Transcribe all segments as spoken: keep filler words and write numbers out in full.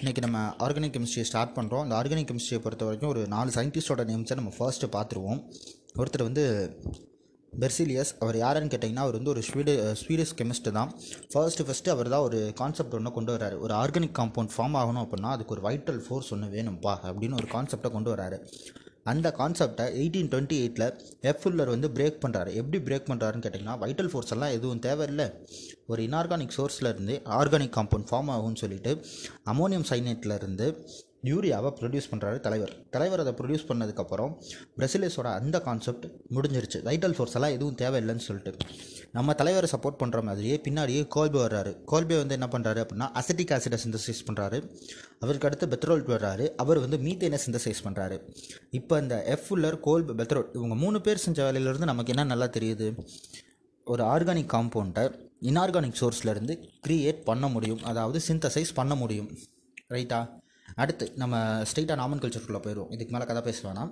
இன்றைக்கி நம்ம organic கெமிஸ்ட்ரியை start பண்ணுறோம். அந்த ஆர்கானிக் கெமிஸ்ட்ரியை பொறுத்த வரைக்கும் ஒரு நாலு சயின்டிஸ்டோட நேம்ஸை நம்ம ஃபர்ஸ்ட்டு பார்த்துருவோம். ஒருத்தர் வந்து பெர்சிலியஸ். அவர் யாருன்னு கேட்டிங்கன்னா அவர் வந்து ஒரு ஸ்வீடு ஸ்வீடிஷ் கெமிஸ்ட்டு தான். ஃபர்ஸ்ட்டு ஃபஸ்ட்டு அவர் தான் ஒரு கான்செப்ட் ஒன்று கொண்டு வராரு. ஒரு ஆர்கானிக் காம்பவுண்ட் ஃபார்ம் ஆகணும் அப்படின்னா அதுக்கு ஒரு வைட்டல் ஃபோர்ஸ் ஒன்று வேணும்ப்பா அப்படின்னு ஒரு கான்செப்டை கொண்டு வராரு. அந்த கான்செப்டை எயிட்டீன் டுவெண்ட்டி எயிட்டில் எஃப் ஃபுல்லர் வந்து பிரேக் பண்ணுறாரு. எப்படி பிரேக் பண்ணுறாருன்னு கேட்டிங்கன்னா வைட்டல் ஃபோர்ஸ் எல்லாம் எதுவும் தேவையில்லை, ஒரு இன்ஆர்கானிக் சோர்ஸ்லேருந்து ஆர்கானிக் காம்பவுண்ட் ஃபார்ம் ஆகும்னு சொல்லிட்டு அமோனியம் சைனேட்லேருந்து யூரியாவை ப்ரொடியூஸ் பண்ணுறாரு தலைவர். தலைவர் அதை ப்ரொடியூஸ் பண்ணதுக்கப்புறம் பிரசிலியஸோட அந்த கான்செப்ட் முடிஞ்சிருச்சு. வைட்டல் ஃபோர்ஸ் எல்லாம் எதுவும் தேவையில்லைன்னு சொல்லிட்டு நம்ம தலைவரை சப்போர்ட் பண்ணுற மாதிரியே பின்னாடியே கோல்பே வர்றாரு. கோல்பே வந்து என்ன பண்ணுறாரு அப்படின்னா அசிட்டிக் ஆசிடை சிந்தசைஸ் பண்ணுறாரு. அவருக்கு அடுத்து பெட்ரோல் வர்றாரு. அவர் வந்து மீத்தேனை சிந்தசைஸ் பண்ணுறாரு. இப்போ இந்த எஃப் ஃபுல்லர், கோல்பே, பெட்ரோல் இவங்க மூணு பேர் செஞ்ச வேலையிலேருந்து நமக்கு என்ன நல்லா தெரியுது, ஒரு ஆர்கானிக் காம்பவுண்டை இன்ஆர்கானிக் சோர்ஸ்லேருந்து க்ரியேட் பண்ண முடியும், அதாவது சிந்தசைஸ் பண்ண முடியும். ரைட்டா? அடுத்து நம்ம ஸ்ட்ரெயிட்டாக நாமன் கல்ச்சருக்குள்ளே போயிடுவோம். இதுக்கு மேலே கதை பேசுவேன்னா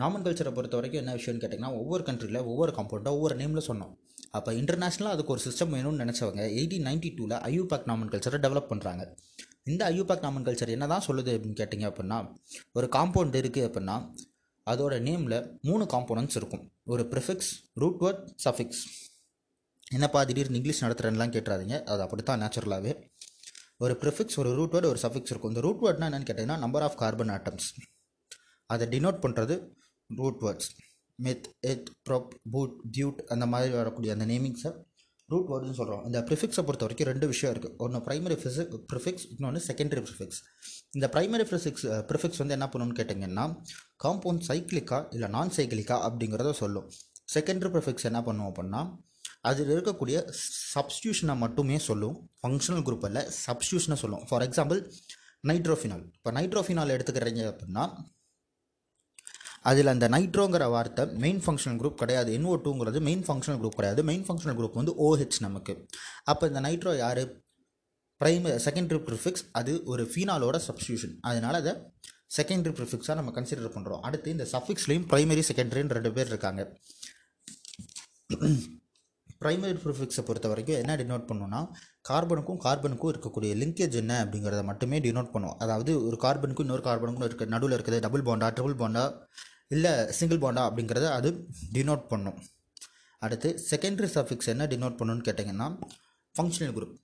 நாமன் கல்ச்சரை பொறுத்த வரைக்கும் என்ன விஷயம்னு கேட்டிங்கன்னா ஒவ்வொரு கண்ட்ரியில் ஒவ்வொரு காம்பவுண்டாக ஒவ்வொரு நேமில் சொன்னோம். அப்போ இன்டர்நேஷ்னலாக அதுக்கு ஒரு சிஸ்டம் வேணும்னு நினச்சவங்க எயிட்டீன் நைன்டி டூவில் ஐயூபேக் நாமன் கல்ச்சரை டெவலப் பண்ணுறாங்க. இந்த ஐயூபேக் நாமன் கல்ச்சர் என்ன தான் சொல்லுது அப்படின்னு கேட்டிங்க அப்படின்னா, ஒரு காம்பவுண்ட் இருக்குது அப்படின்னா அதோட நேமில் மூணு காம்பவுண்ட்ஸ் இருக்கும். ஒரு ப்ரிஃபிக்ஸ், ரூட் வேர்ட், சஃபிக்ஸ். என்னப்பா திடீர்னு இங்கிலீஷ் நடத்துகிறேன்லாம் கேட்டுறாதீங்க, அது அப்படி தான் நேச்சுரலாகவே. ஒரு ப்ரிஃபிக்ஸ், ஒரு ரூட் வேர்டு, ஒரு சஃபிக்ஸ் இருக்கும். இந்த ரூட் வேர்ட்னா என்னென்னு கேட்டிங்கன்னா நம்பர் ஆஃப் கார்பன் ஆட்டம்ஸ், அதை டினோட் பண்ணுறது root words. Meth, eth, prop, boot, Dude அந்த மாதிரி வரக்கூடிய அந்த நேமிங்ஸை ரூட் வேர்டுன்னு சொல்கிறோம். இந்த ப்ரிஃபிக்ஸை பொறுத்த வரைக்கும் ரெண்டு விஷயம் இருக்குது. ஒன்று ப்ரைமரி ஃபிசிக் ப்ரிஃபிக்ஸ், இன்னொன்று செகண்டரி ப்ரிஃபிக்ஸ். இந்த ப்ரைமரி ஃபிசிக்ஸ் ப்ரிஃபிக்ஸ் வந்து என்ன பண்ணணும்னு கேட்டிங்கன்னா காம்பவுண்ட் சைக்கிளிக்கா இல்லை நான் சைக்கிளிக்கா அப்படிங்கிறத சொல்லும். செகண்டரி ப்ரிஃபிக்ஸ் என்ன பண்ணுவோம் அப்படின்னா அதில் இருக்கக்கூடிய சப்ஸ்டியூஷனை மட்டுமே சொல்லும், ஃபங்க்ஷனல் குரூப்பில் சப்ஸ்டியூஷனை சொல்லும். For example nitrophenol. இப்போ நைட்ரோஃபினால் எடுத்துக்கிறீங்க அப்படின்னா அதில் அந்த நைட்ரோங்கிற வார்த்தை மெயின் ஃபங்க்ஷனல் குரூப் கிடையாது, என்ஓ டூங்கிறது மெயின் ஃபங்க்ஷனல் குரூப் கிடையாது. மெயின் ஃபங்க்ஷனல் குரூப் வந்து ஓஹெச் நமக்கு. அப்போ இந்த நைட்ரோ யார்? Primary secondary prefix. அது ஒரு ஃபீனாலோட சப்ஸ்டியூஷன், அதனால் அதை செகண்டரி ப்ரிஃபிக்ஸாக நம்ம கன்சிடர் பண்ணுறோம். அடுத்து இந்த சஃபிக்ஸ்லேயும் ப்ரைமரி செகண்டரின்னு ரெண்டு பேர் இருக்காங்க. ப்ரைமரி ப்ரிஃபிக்ஸை பொறுத்த வரைக்கும் என்ன டினோட் பண்ணுன்னா கார்பனுக்கும் கார்பனுக்கும் இருக்கக்கூடிய லிங்கேஜ் என்ன அப்படிங்கிறத மட்டுமே டினோட் பண்ணுவோம். அதாவது ஒரு கார்பனுக்கும் இன்னொரு கார்பனுக்கும் இருக்க நடுவில் இருக்குது டபுள் பாண்டா, ட்ரிபிள் பாண்டா இல்லை சிங்கிள் பாண்டா அப்படிங்கிறத அது டினோட் பண்ணும். அடுத்து செகண்டரி சஃபிக்ஸ் என்ன டினோட் பண்ணுன்னு கேட்டிங்கன்னா ஃபங்க்ஷனல் குரூப்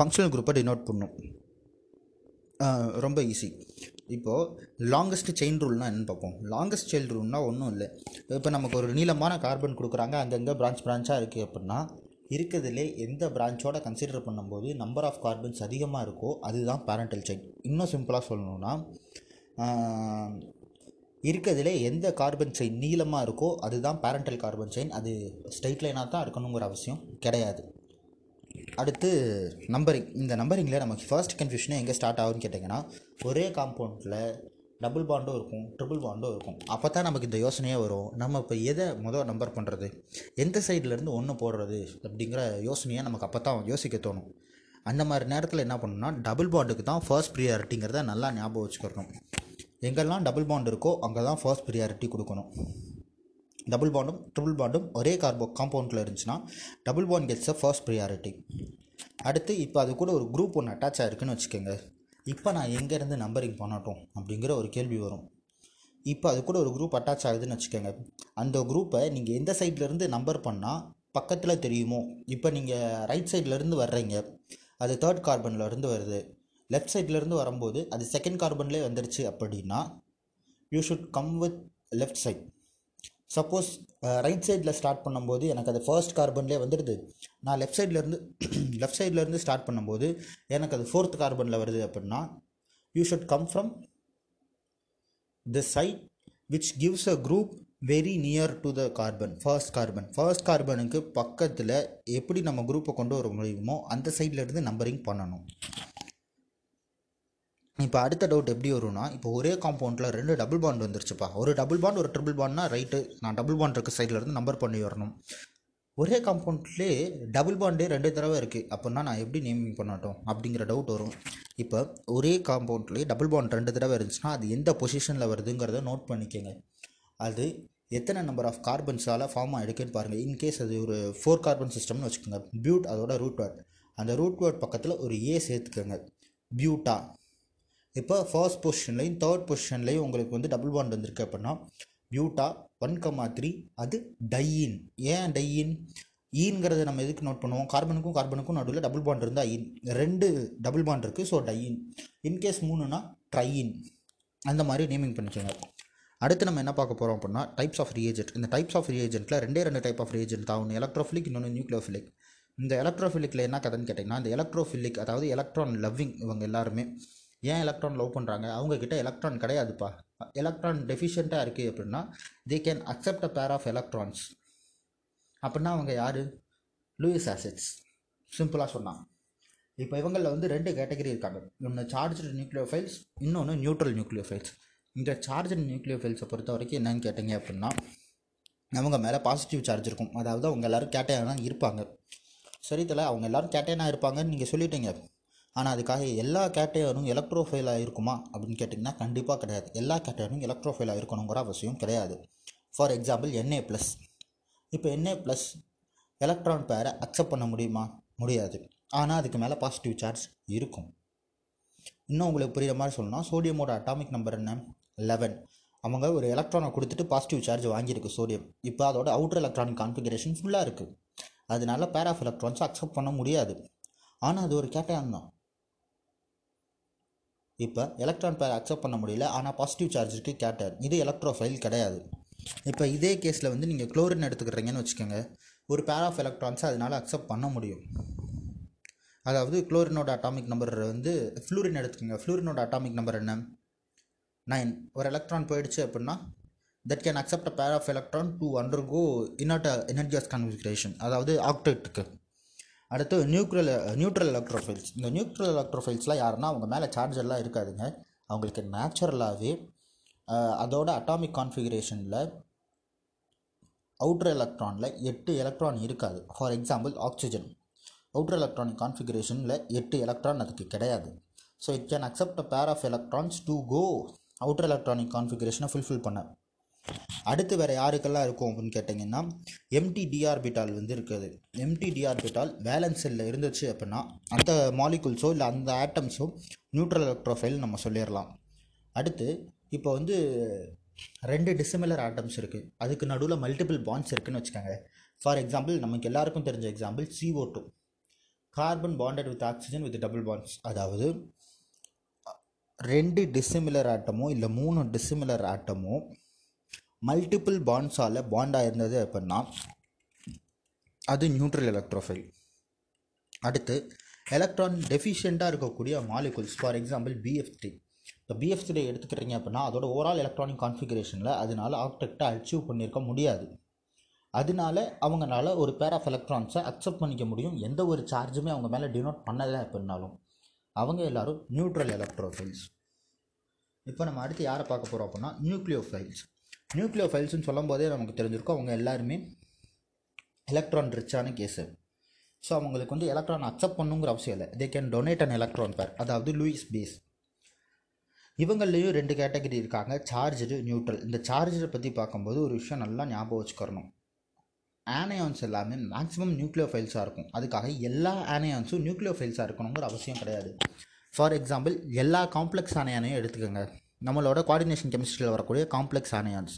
ஃபங்க்ஷனல் குரூப்பை டினோட் பண்ணும். ரொம்ப ஈஸி. இப்போது லாங்கஸ்ட் செயின் ரூல்னால் என்னென்னு பார்ப்போம். லாங்கஸ்ட் செயின் ரூல்னால் ஒன்றும் இல்லை. இப்போ நமக்கு ஒரு நீளமான கார்பன் கொடுக்குறாங்க, அங்கங்கே பிரான்ச் பிரான்ச்சாக இருக்குது அப்படின்னா இருக்கிறதுலே எந்த பிரான்ச்சோட கன்சிடர் பண்ணும்போது நம்பர் ஆஃப் கார்பன்ஸ் அதிகமாக இருக்கோ அதுதான் பேரண்டல் செயின். இன்னும் சிம்பிளாக சொல்லணும்னா இருக்கிறதுலே எந்த கார்பன் செயின் நீளமாக இருக்கோ அதுதான் பேரண்டல் கார்பன் செயின். அது ஸ்ட்ரெயிட் லைனாக தான் இருக்கணுங்கிற அவசியம் கிடையாது. அடுத்து நம்பரிங். இந்த நம்பரிங்கில் நமக்கு ஃபர்ஸ்ட் கன்ஃபியூஷனே எங்கே ஸ்டார்ட் ஆகுன்னு கேட்டிங்கன்னா ஒரே காம்பவுண்டில் டபுள் பாண்டும் இருக்கும், ட்ரிபிள் பாண்டும் இருக்கும். அப்போ தான் நமக்கு இந்த யோசனையே வரும், நம்ம இப்போ எதை மொதல் நம்பர் பண்ணுறது, எந்த சைட்லேருந்து ஒன்று போடுறது அப்படிங்கிற யோசனையை நமக்கு அப்போ தான் யோசிக்க தோணும். அந்த மாதிரி நேரத்தில் என்ன பண்ணணும்னா டபுள் பாண்டுக்கு தான் ஃபர்ஸ்ட் ப்ரியாரிட்டிங்கிறத நல்லா ஞாபகம் வச்சுக்கணும். எங்கெல்லாம் டபுள் பாண்ட் இருக்கோ அங்கே தான் ஃபர்ஸ்ட் ப்ரியாரிட்டி கொடுக்கணும். டபுள் பாண்டும் ட்ரிபிள் பாண்டும் ஒரே கார்போ காம்பவுண்டில் இருந்துச்சுன்னா double bond gets a first priority. அடுத்து இப்போ அது கூட ஒரு குரூப் ஒன்று அட்டாச் ஆகிருக்குன்னு வச்சுக்கோங்க. இப்போ நான் எங்கேருந்து நம்பரிங் பண்ணட்டும் அப்படிங்கிற ஒரு கேள்வி வரும். இப்போ அது கூட ஒரு குரூப் அட்டாச் ஆகுதுன்னு வச்சுக்கோங்க. அந்த குரூப்பை நீங்கள் எந்த சைட்லேருந்து நம்பர் பண்ணால் பக்கத்தில் தெரியுமோ. இப்போ நீங்கள் ரைட் சைட்லேருந்து வர்றீங்க, அது தேர்ட் கார்பன்லேருந்து வருது. லெஃப்ட் சைட்லேருந்து வரும்போது அது செகண்ட் கார்பன்லேயே வந்துடுச்சு அப்படின்னா you should come with left side. Suppose right சைடில் ஸ்டார்ட் பண்ணும்போது எனக்கு அது ஃபர்ஸ்ட் கார்பன்லேயே வந்துடுது, நான் லெஃப்ட் சைட்லேருந்து லெஃப்ட் சைட்லேருந்து ஸ்டார்ட் பண்ணும்போது எனக்கு அது ஃபோர்த் கார்பனில் வருது அப்படின்னா you should come from the side which gives a group very near to the carbon. First carbon first கார்பனுக்கு பக்கத்தில் எப்படி நம்ம குரூப்பை கொண்டு வர முடியுமோ அந்த சைட்லேருந்து நம்பரிங் பண்ணணும். இப்போ அடுத்த டவுட் எப்படி வரும்னா, இப்போ ஒரே காம்பவுண்டில் ரெண்டு டபுள் பாண்ட் வந்துருச்சுப்பா, ஒரு டபுள் பாண்ட் ஒரு ட்ரிபிள் பாண்ட்னா ரைட்டு, நான் டபுள் பாண்ட் இருக்க சைட்லேருந்து நம்பர் பண்ணி வரணும். ஒரே காம்பவுண்ட்லேயே டபுள் பாண்டே ரெண்டு தடவை இருக்குது அப்படின்னா நான் எப்படி நேமிங் பண்ணட்டும் அப்படிங்கிற டவுட் வரும். இப்போ ஒரே காம்பவுண்ட்லேயே டபுள் பாண்ட் ரெண்டு தடவை இருந்துச்சுன்னா அது எந்த பொசிஷனில் வருதுங்கிறத நோட் பண்ணிக்கோங்க. அது எத்தனை நம்பர் ஆஃப் கார்பன்ஸால் ஃபார்ம் ஆகிருக்குன்னு பாருங்கள். இன்கேஸ் அது ஒரு ஃபோர் கார்பன் சிஸ்டம்னு வச்சுக்கோங்க. பியூட் அதோட ரூட் வேர்ட், அந்த ரூட் வேர்ட் பக்கத்தில் ஒரு ஏ சேர்த்துக்கோங்க, பியூட்டா. இப்போ ஃபர்ஸ்ட் பொசிஷன்லேயும் தேர்ட் பொசிஷன்லேயும் உங்களுக்கு வந்து டபுள் பாண்ட் வந்திருக்கு அப்படின்னா பியூட்டா ஒன் கமா த்ரீ அது டையின். ஏன் டையின்? ஈன்ங்கிறத நம்ம எதுக்கு நோட் பண்ணுவோம்? கார்பனுக்கும் கார்பனுக்கும் நடுவில் டபுள் பாண்ட் இருந்தால் ஐன், ரெண்டு டபுள் பாண்ட் இருக்குது, ஸோ டையின். இன்கேஸ் மூணுனா ட்ரையின். அந்த மாதிரி நேமிங் பண்ணிக்கோங்க. அடுத்து நம்ம என்ன பார்க்க போகிறோம் அப்படின்னா டைப்ஸ் ஆஃப் ரியேஜென்ட். இந்த டைப்ஸ் ஆஃப் ரியேஜென்ட்டில் ரெண்டே ரெண்டு டைப் ஆஃப் ரியேஜென்ட் தான், ஒன்று எலக்ட்ரோஃபிலிக், இன்னொன்று நியூக்ளியோஃபிலிக். இந்த எலக்ட்ரோஃபிலிக்கில் என்ன கதைன்னு கேட்டிங்கன்னா, இந்த எலக்ட்ரோஃபிலிக் அதாவது எலக்ட்ரான் லவ்விங் இவங்க எல்லாருமே ஏன் எலக்ட்ரான் லவ் பண்ணுறாங்க? அவங்கக்கிட்ட எலக்ட்ரான் கிடையாதுப்பா, எலக்ட்ரான் டெஃபிஷியண்ட்டாக இருக்குது அப்படின்னா they can accept a pair of electrons. அப்படின்னா அவங்க யார்? லூயிஸ் ஆசிட்ஸ், சிம்பிளாக சொன்னான். இப்போ இவங்களில் வந்து ரெண்டு கேட்டகரி இருக்காங்க, ஒன்று சார்ஜ்டு நியூக்ளியோஃபைல்ஸ், இன்னொன்று நியூட்ரல் நியூக்ளியோஃபைல்ஸ். இந்த சார்ஜ்டு நியூக்ளியோஃபைல்ஸை பொறுத்த வரைக்கும் என்னென்னு கேட்டிங்க அப்படின்னா அவங்க மேலே பாசிட்டிவ் சார்ஜ் இருக்கும், அதாவது அவங்க எல்லோரும் கேட்டையானா இருப்பாங்க. சரி தலை, அவங்க எல்லோரும் கேட்டையானா இருப்பாங்கன்னு நீங்கள் சொல்லிட்டீங்க, ஆனால் அதுக்காக எல்லா கேட்டையனும் எலக்ட்ரோஃபைலாக இருக்குமா அப்படின்னு கேட்டிங்கன்னா கண்டிப்பாக கிடையாது. எல்லா கேட்டையனும் எலக்ட்ரோஃபைலாக இருக்கணுங்கிற அவசியம் கிடையாது. ஃபார் எக்ஸாம்பிள் என்ஏ ப்ளஸ், இப்போ என்ஏ ப்ளஸ் எலக்ட்ரான் பேரை அக்செப்ட் பண்ண முடியுமா? முடியாது, ஆனால் அதுக்கு மேலே பாசிட்டிவ் சார்ஜ் இருக்கும். இன்னும் உங்களுக்கு புரிகிற மாதிரி சொல்லணும்னா சோடியமோட அட்டாமிக் நம்பர் என்ன? லெவன். அவங்க ஒரு எலக்ட்ரானை கொடுத்துட்டு பாசிட்டிவ் சார்ஜ் வாங்கியிருக்கு சோடியம். இப்போ அதோட அவுட்டர் எலக்ட்ரானிக் கான்ஃபிகரேஷன் ஃபுல்லாக இருக்குது, அதனால பேர் ஆஃப் எலக்ட்ரான்ஸ் அக்செப்ட் பண்ண முடியாது. ஆனால் அது ஒரு கேட்டையான் தான். இப்போ எலக்ட்ரான் பேரை அக்செப்ட் பண்ண முடியல, ஆனால் பாசிட்டிவ் சார்ஜுக்கு கேட்டையான். இது எலக்ட்ரோஃபைல் கிடையாது. இப்போ இதே கேஸில் வந்து நீங்கள் குளோரின் எடுத்துக்கிறீங்கன்னு வச்சுக்கோங்க, ஒரு பேர் ஆஃப் எலக்ட்ரான்ஸை அதனால் அக்செப்ட் பண்ண முடியும். அதாவது குளோரினோட அட்டாமிக் நம்பர் வந்து ஃப்ளூரின் எடுத்துக்கோங்க, ஃப்ளூரினோட அட்டாமிக் நம்பர் என்ன? நைன். ஒரு எலக்ட்ரான் போயிடுச்சு அப்படின்னா that can accept a pair of electron to under go inert எனர்ஜியாஸ் configuration, அதாவது ஆக்டேட்டுக்கு. அடுத்து நியூக்ளியர் நியூட்ரல் எலக்ட்ரோஃபைல்ஸ். இந்த நியூட்ரல் எலக்ட்ரோஃபைல்ஸ்லாம் யாருன்னா அவங்க மேலே சார்ஜர்லாம் இருக்காதுங்க, அவங்களுக்கு நேச்சுரலாகவே அதோட அட்டாமிக் கான்ஃபிகரேஷனில் அவுட்ரு எலக்ட்ரானில் எட்டு எலக்ட்ரான் இருக்காது. For example oxygen outer electronic கான்ஃபிகரேஷனில் எட்டு எலக்ட்ரான் அதுக்கு கிடையாது. So it can accept a pair of electrons to go outer electronic கான்ஃபிகரேஷனை ஃபுல்ஃபில் பண்ண. அடுத்து வேறு யாருக்கெல்லாம் இருக்கும் அப்படின்னு கேட்டிங்கன்னா எம்டி டிஆர்பிட்டால் வந்து இருக்குது. எம்டி டிஆர்பிட்டால் வேலன்ஸ் செல்லில் இருந்துச்சு அப்படின்னா அந்த மாலிகுல்ஸோ இல்லை அந்த ஆட்டம்ஸோ நியூட்ரல் எலக்ட்ரோஃபைல் நம்ம சொல்லிடலாம். அடுத்து இப்போ வந்து ரெண்டு டிசிமிலர் ஆட்டம்ஸ் இருக்குது, அதுக்கு நடுவில் மல்டிபிள் பாண்ட்ஸ் இருக்குதுன்னு வச்சுக்கோங்க. ஃபார் எக்ஸாம்பிள் நமக்கு எல்லாருக்கும் தெரிஞ்ச example CO two, carbon bonded with oxygen with double bonds. அதாவது ரெண்டு டிசிமிலர் ஆட்டமோ இல்லை மூணு டிசிமிலர் ஆட்டமோ மல்டிபிள் பாண்ட்ஸால் பாண்டாக இருந்தது அப்படின்னா அது நியூட்ரல் எலக்ட்ரோஃபைல். அடுத்து எலக்ட்ரான் டெஃபிஷியண்ட்டாக இருக்கக்கூடிய மாலிகுல்ஸ், ஃபார் எக்ஸாம்பிள் பிஎஃப்3. இப்போ பிஎஃப்3 எடுத்துக்கிட்டீங்க அப்படின்னா அதோட ஓவரால் எலக்ட்ரானிக் கான்ஃபிகரேஷனில் அதனால் ஆக்டெக்டை அச்சீவ் பண்ணியிருக்க முடியாது. அதனால அவங்களால ஒரு பேர் ஆஃப் எலக்ட்ரான்ஸை அக்செப்ட் பண்ணிக்க முடியும், எந்த ஒரு சார்ஜுமே அவங்க மேலே டினோட் பண்ணலை அப்படின்னாலும். அவங்க எல்லோரும் நியூட்ரல் எலக்ட்ரோஃபைல்ஸ். இப்போ நம்ம அடுத்து யாரை பார்க்க போகிறோம் அப்படின்னா நியூக்ளியோஃபைல்ஸ். நியூக்ளியோஃபைல்ஸ்ன்னு சொல்லும் போதே நமக்கு தெரிஞ்சிருக்கும் அவங்க எல்லாருமே எலக்ட்ரான் ரிச்சான கேஸு. ஸோ அவங்களுக்கு வந்து எலக்ட்ரான் அக்செப்ட் பண்ணுங்கிற அவசியம் இல்லை, they can donate an electron pair, அதாவது லூயிஸ் பேஸ். இவங்கள்லேயும் ரெண்டு கேட்டகரி இருக்காங்க, சார்ஜு நியூட்ரல். இந்த சார்ஜரை பற்றி பார்க்கும்போது ஒரு விஷயம் நல்லா ஞாபகம் வச்சுக்கணும், ஆனையான்ஸ் எல்லாமே மேக்ஸிமம் நியூக்ளியோஃபைல்ஸாக இருக்கும், அதுக்காக எல்லா ஆனையான்ஸும் நியூக்ளியோஃபைல்ஸாக இருக்கணுங்கிற அவசியம் கிடையாது. ஃபார் எக்ஸாம்பிள் எல்லா காம்ப்ளெக்ஸ் ஆனையானையும் எடுத்துக்கோங்க, நம்மளோட குவார்டினேஷன் கெமிஸ்ட்ரியில் வரக்கூடிய காம்ப்ளெக்ஸ் ஆனையான்ஸ்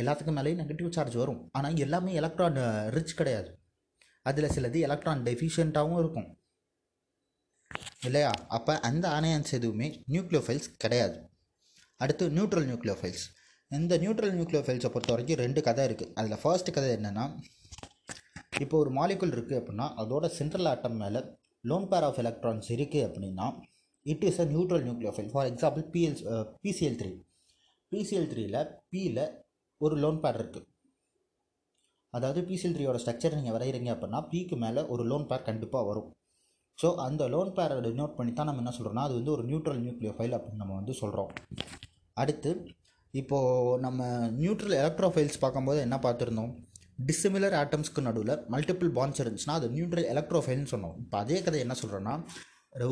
எல்லாத்துக்கும் மேலேயும் நெகட்டிவ் சார்ஜ் வரும், ஆனால் எல்லாமே எலக்ட்ரான் ரிச் கிடையாது, அதில் சிலது எலக்ட்ரான் டெஃபிஷியண்ட்டாகவும் இருக்கும் இல்லையா? அப்போ அந்த ஆனையான்ஸ் எதுவுமே நியூக்ளியோஃபைல்ஸ் கிடையாது. அடுத்து நியூட்ரல் நியூக்ளியோஃபைல்ஸ். இந்த நியூட்ரல் நியூக்ளியோஃபைல்ஸை பொறுத்த வரைக்கும் ரெண்டு கதை இருக்குது. அதில் ஃபர்ஸ்ட் கதை என்னென்னா, இப்போ ஒரு மாலிகுல் இருக்குது அப்படின்னா அதோட சென்ட்ரல் ஆட்டம் மேலே லோன் பேர் ஆஃப் எலக்ட்ரான்ஸ் இருக்குது அப்படின்னா it is a neutral nucleophile. For example PL PCl three PCl த்ரீயில் பியில் ஒரு லோன் பேர் இருக்குது, அதாவது பிசிஎல் த்ரீயோட ஸ்ட்ரக்சர் நீங்கள் வரைகிறீங்க அப்படின்னா பிக்கு மேலே ஒரு லோன் பேர் கண்டிப்பாக வரும். ஸோ அந்த லோன் பேரை டினோட் பண்ணி தான் நம்ம என்ன சொல்கிறோம்னா அது வந்து ஒரு நியூட்ரல் நியூக்ளியோஃபைல் அப்படின்னு நம்ம வந்து சொல்கிறோம். அடுத்து இப்போது நம்ம நியூட்ரல் எலக்ட்ரோஃபைல்ஸ் பார்க்கும்போது என்ன பார்த்துருந்தோம், டிசிமிலர் ஆட்டம்ஸ்க்கு நடுவில் மல்டிபிள் பாண்ட்ஸ் இருந்துச்சுன்னா அது நியூட்ரல் எலக்ட்ரோஃபைல்னு சொன்னோம். இப்போ அதே கதை என்ன சொல்கிறோன்னா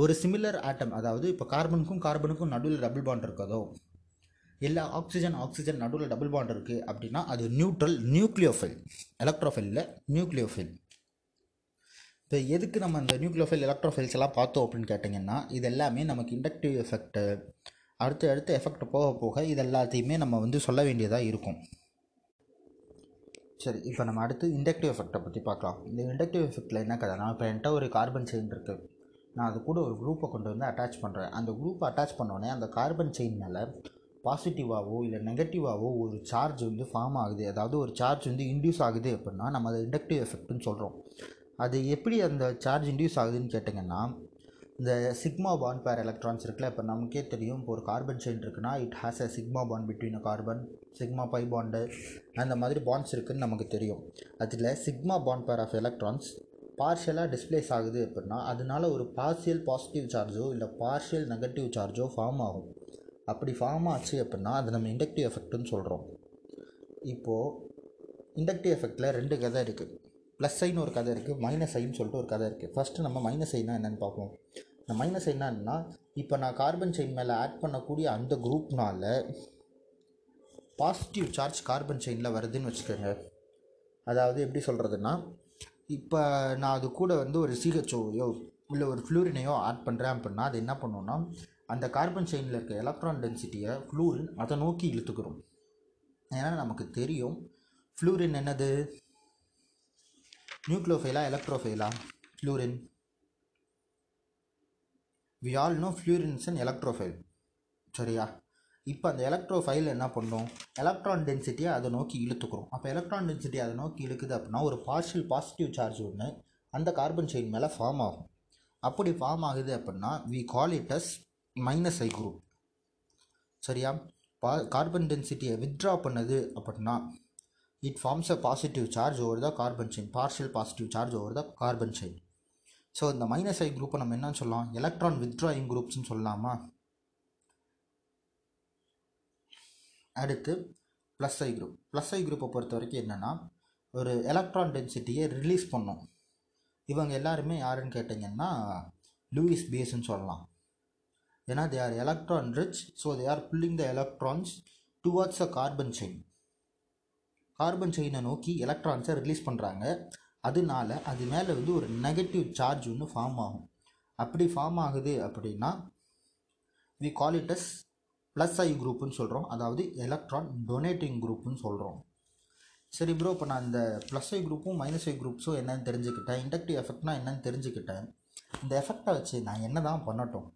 ஒரு சிமிலர் ஆட்டம், அதாவது இப்போ கார்பனுக்கும் கார்பனுக்கும் நடுவில் டபுள் பாண்ட் இருக்கதோ எல்லா ஆக்சிஜன் ஆக்சிஜன் நடுவில் டபுள் பாண்ட் இருக்குது அப்படின்னா அது நியூட்ரல் நியூக்ளியோஃபைல், எலக்ட்ரோஃபைல் இல்லை நியூக்ளியோஃபைல். இப்போ எதுக்கு நம்ம இந்த நியூக்ளியோஃபைல் எலக்ட்ரோஃபைல்ஸ் எல்லாம் பார்த்தோம் அப்படின்னு கேட்டிங்கன்னா, இது எல்லாமே நமக்கு இண்டக்டிவ் எஃபெக்ட்டு, அடுத்து அடுத்து எஃபெக்ட் போக போக இது எல்லாத்தையுமே நம்ம வந்து சொல்ல வேண்டியதாக இருக்கும். சரி, இப்போ நம்ம அடுத்து இண்டக்டிவ் எஃபெக்டை பற்றி பார்க்கலாம். இந்த இண்டக்டிவ் எஃபெக்டில் என்ன கதைனா, இப்போ என்கிட்ட ஒரு கார்பன் செயின் இருக்குது, நான் அது கூட ஒரு குரூப்பை கொண்டு வந்து அட்டாச் பண்ணுறேன். அந்த குரூப்பை அட்டாச் பண்ணோடனே அந்த கார்பன் செயின் மேலே பாசிட்டிவாகவோ இல்லை நெகட்டிவாகவோ ஒரு சார்ஜ் வந்து ஃபார்ம் ஆகுது, அதாவது ஒரு சார்ஜ் வந்து இன்டியூஸ் ஆகுது அப்படின்னா நம்ம அதை இண்டக்டிவ் எஃபெக்ட்னு சொல்கிறோம். அது எப்படி அந்த சார்ஜ் இன்டியூஸ் ஆகுதுன்னு கேட்டிங்கன்னா, இந்த சிக்மா பாண்ட் பேர் எலக்ட்ரான்ஸ் இருக்குல்ல, இப்போ நமக்கே தெரியும், இப்போ ஒரு கார்பன் செயின் இருக்குன்னா it has a sigma bond between a carbon, sigma pi bond, அந்த மாதிரி பாண்ட்ஸ் இருக்குதுன்னு நமக்கு தெரியும். அதில் sigma bond pair of electrons பார்ஷியலாக டிஸ்ப்ளேஸ் ஆகுது அப்படின்னா அதனால ஒரு பார்ஷியல் பாசிட்டிவ் சார்ஜோ இல்லை பார்ஷியல் நெகட்டிவ் சார்ஜோ ஃபார்ம் ஆகும். அப்படி ஃபார்ம் ஆச்சு அப்படின்னா அது நம்ம இண்டக்டிவ் எஃபெக்ட்னு சொல்கிறோம். இப்போது இண்டக்டிவ் எஃபெக்டில் ரெண்டு கதை இருக்குது, ப்ளஸ் சைன் ஒரு கதை இருக்குது, மைனஸ் சைன்னு சொல்லிட்டு ஒரு கதை இருக்குது. ஃபஸ்ட்டு நம்ம மைனஸ் சைன்னா என்னென்னு பார்ப்போம். இந்த மைனஸ் சைன்னா என்னென்னா, இப்போ நான் கார்பன் செயின் மேலே ஆட் பண்ணக்கூடிய அந்த குரூப்னால் பாசிட்டிவ் சார்ஜ் கார்பன் செயினில் வருதுன்னு வச்சுக்கோங்க. அதாவது எப்படி சொல்கிறதுன்னா, இப்போ நான் அது கூட வந்து ஒரு சிஹெச்ஓயோ இல்லை ஒரு ஃப்ளூரினையோ ஆட் பண்ணுறேன் அப்படின்னா அது என்ன பண்ணுன்னா அந்த கார்பன் செயினில் இருக்க எலக்ட்ரான் டென்சிட்டியை ஃப்ளூரின் அதை நோக்கி இழுத்துக்கிறோம். ஏன்னா நமக்கு தெரியும் ஃப்ளூரின் என்னது, நியூக்ளியோஃபைலா எலக்ட்ரோஃபைலா? Fluorine we all know ஃப்ளூரின்ஸ் and electrophile, சரியா? இப்போ அந்த எலக்ட்ரோஃபைல் என்ன பண்ணும், எலக்ட்ரான் டென்சிட்டியை அதை நோக்கி இழுத்துக்கிறோம். அப்போ எலக்ட்ரான் டென்சிட்டி அதை நோக்கி இழுக்குது அப்படின்னா ஒரு பார்ஷியல் பாசிட்டிவ் சார்ஜ் ஒன்று அந்த கார்பன் செயின் மேலே ஃபார்ம் ஆகும். அப்படி ஃபார்ம் ஆகுது அப்படின்னா we call it as minus I group, சரியா? பா கார்பன் டென்சிட்டியை வித்ட்ரா பண்ணுது அப்படின்னா it forms a positive charge over the carbon chain, partial positive charge over the carbon chain. So இந்த மைனஸ் ஐ குரூப்பை நம்ம என்னன்னு சொல்லலாம், எலக்ட்ரான் வித்ட்ராயிங் குரூப்ஸ்ன்னு சொல்லலாமா? அடுத்து plus I group. Plus I குரூப்பை பொறுத்த வரைக்கும் என்னென்னா ஒரு எலக்ட்ரான் டென்சிட்டியை ரிலீஸ் பண்ணோம். இவங்க எல்லாருமே யாருன்னு கேட்டிங்கன்னா லூயிஸ் பேஸ்ன்னு சொல்லலாம். ஏன்னா they are electron rich, so they are pulling the electrons towards the carbon chain. Carbon செயினை நோக்கி எலக்ட்ரான்ஸை ரிலீஸ் பண்ணுறாங்க, அதனால அது மேலே வந்து ஒரு நெகட்டிவ் சார்ஜ் ஒன்று ஃபார்ம் ஆகும். அப்படி ஃபார்ம் ஆகுது அப்படின்னா we call it as plus I குரூப்புன்னு சொல்கிறோம், அதாவது எலக்ட்ரான் டொனேட்டிங் குரூப்புன்னு சொல்கிறோம். சரி ப்ரோ, இப்போ நான் இந்த ப்ளஸ் ஐ குரூப்பும் மைனஸ் ஐ குரூப்ஸும் என்னென்னு தெரிஞ்சுக்கிட்டேன், இண்டக்டிவ் எஃபெக்ட்னா என்னென்னு தெரிஞ்சுக்கிட்டேன். இந்த எஃபெக்டை வச்சு நான் என்ன தான் பண்ணட்டும்?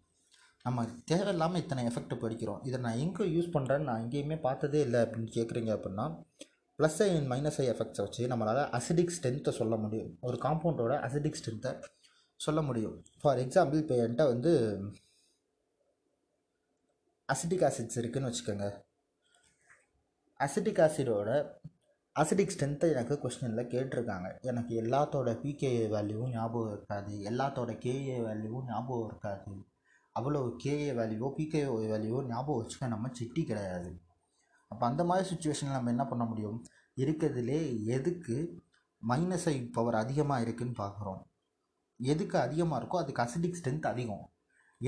நம்ம தேவையில்லாமல் இத்தனை எஃபெக்ட் படிக்கிறோம், இதை நான் எங்கே யூஸ் பண்ணுறேன்னு நான் எங்கேயுமே பார்த்ததே இல்லை அப்படின்னு கேட்குறீங்க அப்படின்னா, plus I and minus I எஃபெக்ட்ஸை வச்சு நம்மளால் அசிடிக் ஸ்ட்ரென்த்தை சொல்ல முடியும், ஒரு காம்பவுண்டோட அசிடிக் ஸ்ட்ரென்த்தை சொல்ல முடியும். ஃபார் எக்ஸாம்பிள், இப்போ என்கிட்ட வந்து அசிட்டிக் ஆசிட்ஸ் இருக்குதுன்னு வச்சுக்கோங்க. அசிட்டிக் ஆசிடோட அசிடிக் ஸ்ட்ரென்த்தை எனக்கு கொஸ்டினில் கேட்டிருக்காங்க. எனக்கு எல்லாத்தோட பிகே வேல்யூவும் ஞாபகம் இருக்காது, எல்லாத்தோட கேஏ வேல்யூவும் ஞாபகம் இருக்காது, அவ்வளோ கேஏ வேல்யூவோ பிகேஓ வேல்யூவோ ஞாபகம் வச்சுக்க நம்ம சிட்டி கிடையாது. அப்போ அந்த மாதிரி சுச்சுவேஷனில் நம்ம என்ன பண்ண முடியும், இருக்கிறதுலே எதுக்கு மைனஸ் ஐ பவர் அதிகமாக இருக்குதுன்னு பார்க்குறோம், எதுக்கு அதிகமாக இருக்கோ அதுக்கு அசிடிக் ஸ்ட்ரென்த் அதிகம்,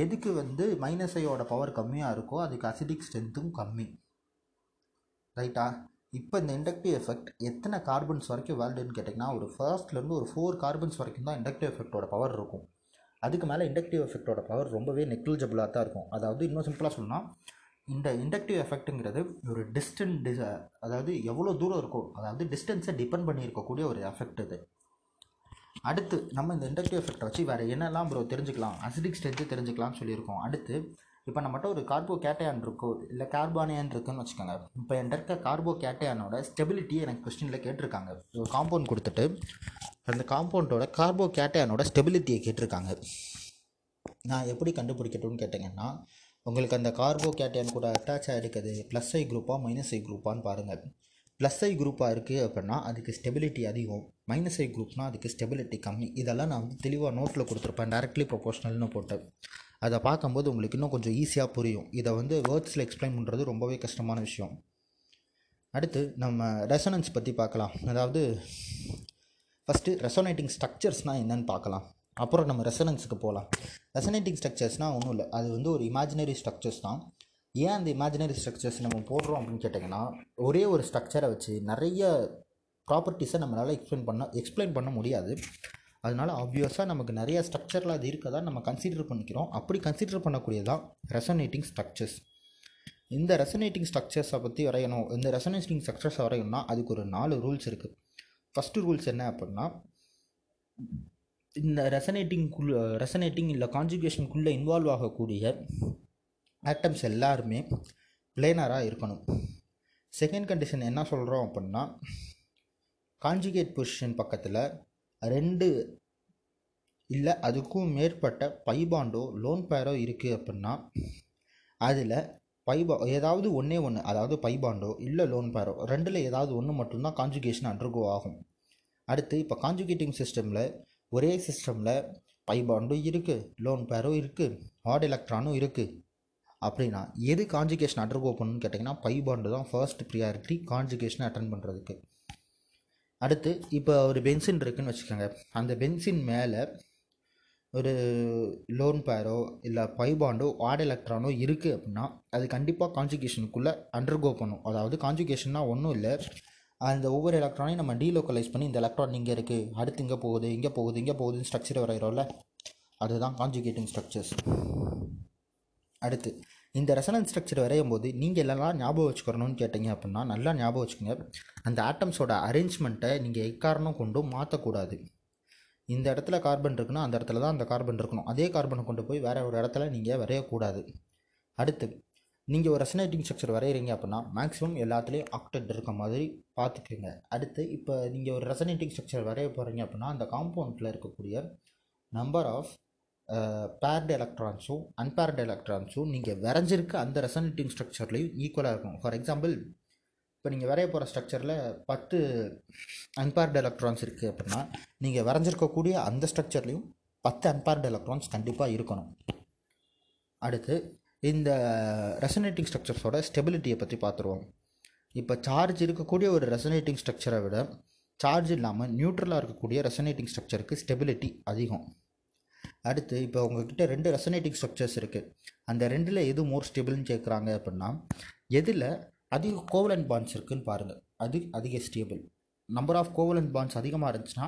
எதுக்கு வந்து மைனஸ் ஐயோட பவர் கம்மியாக இருக்கோ அதுக்கு அசிடிக் ஸ்ட்ரென்த்தும் கம்மி, ரைட்டா? இப்போ இந்த இண்டக்டிவ் எஃபெக்ட் எத்தனை கார்பன்ஸ் வரைக்கும் வேல்டுன்னு கேட்டிங்கன்னா, ஒரு ஃபர்ஸ்ட்லேருந்து ஒரு ஃபோர் கார்பன்ஸ் வரைக்கும் தான் இண்டக்டிவ் எஃபெக்டோட பவர் இருக்கும். அதுக்கு மேலே இண்டக்டிவ் எஃபெக்டோட பவர் ரொம்பவே நெக்லிஜபிளாக தான் இருக்கும். அதாவது இன்னும் சிம்பிளாக சொன்னால், இந்த இண்டக்டிவ் எஃபெக்ட்டுங்கிறது ஒரு டிஸ்டன்ஸ் டிஸ் அதாவது எவ்வளோ தூரம் இருக்கோ, அதாவது டிஸ்டன்ஸை டிபெண்ட் பண்ணி இருக்கக்கூடிய ஒரு எஃபெக்ட் இது. அடுத்து நம்ம இந்த இண்டக்டிவ் எஃபெக்டை வச்சு வேறு என்னெல்லாம் ப்ரோ தெரிஞ்சுக்கலாம், அசிடிக் ஸ்ட்ரென்த்து தெரிஞ்சுக்கலாம்னு சொல்லியிருக்கோம். அடுத்து இப்போ நம்மகிட்ட ஒரு கார்போ கேட்டையான் இருக்கோ இல்லை கார்பானியான் இருக்குதுன்னு வச்சுக்கோங்க. இப்போ என்கிட்ட இருக்க கார்போ கேட்டையானோட ஸ்டெபிலிட்டியை எனக்கு கொஸ்டினில் கேட்டிருக்காங்க. ஒரு காம்பவுண்ட் கொடுத்துட்டு அந்த காம்பவுண்டோட கார்போ கேட்டையானோட ஸ்டெபிலிட்டியை கேட்டிருக்காங்க. நான் எப்படி கண்டுபிடிக்கட்டும்னு கேட்டிங்கன்னா, உங்களுக்கு அந்த கார்போ கேட்டையான் கூட அட்டாச் ஆகிருக்குது ப்ளஸ் ஐ குரூப்பாக மைனஸ் ஐ குரூப்பான்னு பாருங்கள். ப்ளஸ் ஐ குரூப்பாக இருக்குது அப்படின்னா அதுக்கு ஸ்டெபிலிட்டி அதிகம், மைனஸ் ஐ குரூப்னால் அதுக்கு ஸ்டெபிலிட்டி கம்மி. இதெல்லாம் நான் வந்து தெளிவாக நோட்டில் கொடுத்துருப்பேன், டைரக்ட்லி ப்ரொபோஷனல்னு போட்டு. அதை பார்க்கும்போது உங்களுக்கு இன்னும் கொஞ்சம் ஈஸியாக புரியும். இதை வந்து வேர்ட்ஸில் எக்ஸ்பிளைன் பண்ணுறது ரொம்பவே கஷ்டமான விஷயம். அடுத்து நம்ம ரெசோனன்ஸ் பற்றி பார்க்கலாம். அதாவது ஃபஸ்ட்டு ரெசோனேட்டிங் ஸ்ட்ரக்சர்ஸ்னால் என்னென்னு பார்க்கலாம், அப்புறம் நம்ம ரெசோனன்ஸுக்கு போகலாம். ரெசோனேட்டிங் ஸ்ட்ரக்சர்ஸ்னால் ஒன்றும் இல்லை, அது வந்து ஒரு இமேஜினரி ஸ்ட்ரக்சர்ஸ் தான். ஏன் அந்த இமேஜினரி ஸ்ட்ரக்சர்ஸ் நம்ம போடுறோம் அப்படின்னு கேட்டிங்கன்னா, ஒரே ஒரு ஸ்ட்ரக்சரை வச்சு நிறைய ப்ராப்பர்ட்டிஸை நம்மளால் எக்ஸ்பிளைன் பண்ண எக்ஸ்பிளைன் பண்ண முடியாது. அதனால் ஆப்வியஸாக நமக்கு நிறைய ஸ்ட்ரக்சரில் அது இருக்கதான் நம்ம கன்சிடர் பண்ணிக்கிறோம். அப்படி கன்சிடர் பண்ணக்கூடியதான் ரெசனேட்டிங் ஸ்ட்ரக்சர்ஸ். இந்த ரெசனேட்டிங் ஸ்ட்ரக்சர்ஸை பற்றி வரையணும் இந்த ரெசனேட்டிங் ஸ்ட்ரக்சர்ஸை வரையணும்னா அதுக்கு ஒரு நாலு ரூல்ஸ் இருக்குது. ஃபஸ்ட்டு ரூல்ஸ் என்ன அப்படின்னா, இந்த ரெசனேட்டிங்குள்ள ரெசனேட்டிங் இல்லை கான்ஜுகேஷனுக்குள்ளே இன்வால்வ் ஆகக்கூடிய ஆட்டம்ஸ் எல்லாருமே பிளேனராக இருக்கணும். செகண்ட் கண்டிஷன் என்ன சொல்கிறோம் அப்படின்னா, கான்ஜுகேட் பொசிஷன் பக்கத்தில் ரெண்டு இல்லை அதுக்கும் மேற்பட்ட பைபாண்டோ லோன் பேரோ இருக்குது அப்படின்னா அதில் பைபா ஏதாவது ஒன்றே ஒன்று, அதாவது பைபாண்டோ இல்லை லோன் பேரோ ரெண்டில் ஏதாவது ஒன்று மட்டும்தான் கான்ஜுகேஷன் அண்டர்கோ ஆகும். அடுத்து இப்போ கான்ஜுகேட்டிங் சிஸ்டமில் ஒரே சிஸ்டமில் பைபாண்டும் இருக்குது, லோன் பேரும் இருக்குது, ஆட் எலக்ட்ரானும் இருக்குது. அப்படின்னா எது கான்ஜுகேஷன் அண்டர்கோ பண்ணணும்னு கேட்டிங்கன்னா பைபாண்டு தான் ஃபர்ஸ்ட் ப்ரியாரிட்டி கான்ஜுகேஷனை அட்டன் பண்ணுறதுக்கு. அடுத்து இப்போ ஒரு பென்சின் இருக்குதுன்னு வச்சுக்கோங்க, அந்த பென்சின் மேலே ஒரு லோன் பேரோ இல்லை பைபாண்டோ ஆட் எலக்ட்ரானோ இருக்குது அப்படின்னா அது கண்டிப்பாக கான்ஜுகேஷனுக்குள்ளே அண்டர்கோ பண்ணும். அதாவது கான்ஜுகேஷன்னா ஒன்றும் இல்லை, அந்த ஒவ்வொரு எலக்ட்ரானையும் நம்ம டீலோக்கலைஸ் பண்ணி இந்த எலக்ட்ரான் இங்கே இருக்குது, அடுத்து இங்கே போகுது இங்கே போகுது இங்கே போகுதுன்னு ஸ்ட்ரக்சர் வரைகிறோம்ல, அதுதான் கான்ஜுகேட்டிங் ஸ்ட்ரக்சர்ஸ். அடுத்து இந்த ரெசனன்ஸ் ஸ்ட்ரக்சர் வரையும் போது நீங்கள் எல்லாம் ஞாபகம் வச்சுக்கணும்னு கேட்டிங்க அப்படின்னா நல்லா ஞாபகம் வச்சுக்கோங்க, அந்த ஆட்டம்ஸோட அரேஞ்ச்மெண்ட்டை நீங்கள் எக்காரணம் கொண்டும் மாற்றக்கூடாது. இந்த இடத்துல கார்பன் இருக்குன்னா அந்த இடத்துல தான் அந்த கார்பன் இருக்கணும், அதே கார்பனை கொண்டு போய் வேறு ஒரு இடத்துல நீங்கள் வரையக்கூடாது. அடுத்து நீங்கள் ஒரு ரெசனேட்டிங் ஸ்ட்ரக்சர் வரைகிறீங்க அப்படின்னா மேக்ஸிமம் எல்லாத்துலேயும் ஆக்டெட் இருக்க மாதிரி பார்த்துக்குங்க. அடுத்து இப்போ நீங்கள் ஒரு ரெசனேட்டிங் ஸ்ட்ரக்சர் வரைய போகிறீங்க அப்படின்னா அந்த காம்பவுண்டில் இருக்கக்கூடிய நம்பர் ஆஃப் பேர்டு எலக்ட்ரான்ஸும் அன்பேர்டு எலக்ட்ரான்ஸும் நீங்கள் வரைஞ்சிருக்க அந்த ரெசனேட்டிங் ஸ்ட்ரக்சர்லேயும் ஈக்குவலாக இருக்கும். ஃபார் எக்ஸாம்பிள் இப்போ நீங்கள் வரைய போகிற ஸ்ட்ரக்சரில் பத்து அன்பேர்டு எலக்ட்ரான்ஸ் இருக்குது அப்படின்னா நீங்கள் வரைஞ்சிருக்கக்கூடிய அந்த ஸ்ட்ரக்சர்லேயும் பத்து அன்பேர்டு எலக்ட்ரான்ஸ் கண்டிப்பாக இருக்கணும். அடுத்து இந்த ரெசனேட்டிங் ஸ்ட்ரக்சர்ஸோட ஸ்டெபிலிட்டியை பற்றி பார்த்துருவோம். இப்போ சார்ஜ் இருக்கக்கூடிய ஒரு ரெசனேட்டிங் ஸ்ட்ரக்சரை விட சார்ஜ் இல்லாமல் நியூட்ரலாக இருக்கக்கூடிய ரெசனேட்டிங் ஸ்ட்ரக்சருக்கு ஸ்டெபிலிட்டி அதிகம். அடுத்து இப்போ உங்ககிட்ட ரெண்டு ரெசனேட்டிங் ஸ்ட்ரக்சர்ஸ் இருக்குது, அந்த ரெண்டில் எது மோர் ஸ்டேபிள்னு கேட்குறாங்க அப்படின்னா எதில் அதிக கோவலன்ட் பாண்ட்ஸ் இருக்குன்னு பாருங்கள், அது அதிக stable. Number of covalent bonds அதிகமாக இருந்துச்சுன்னா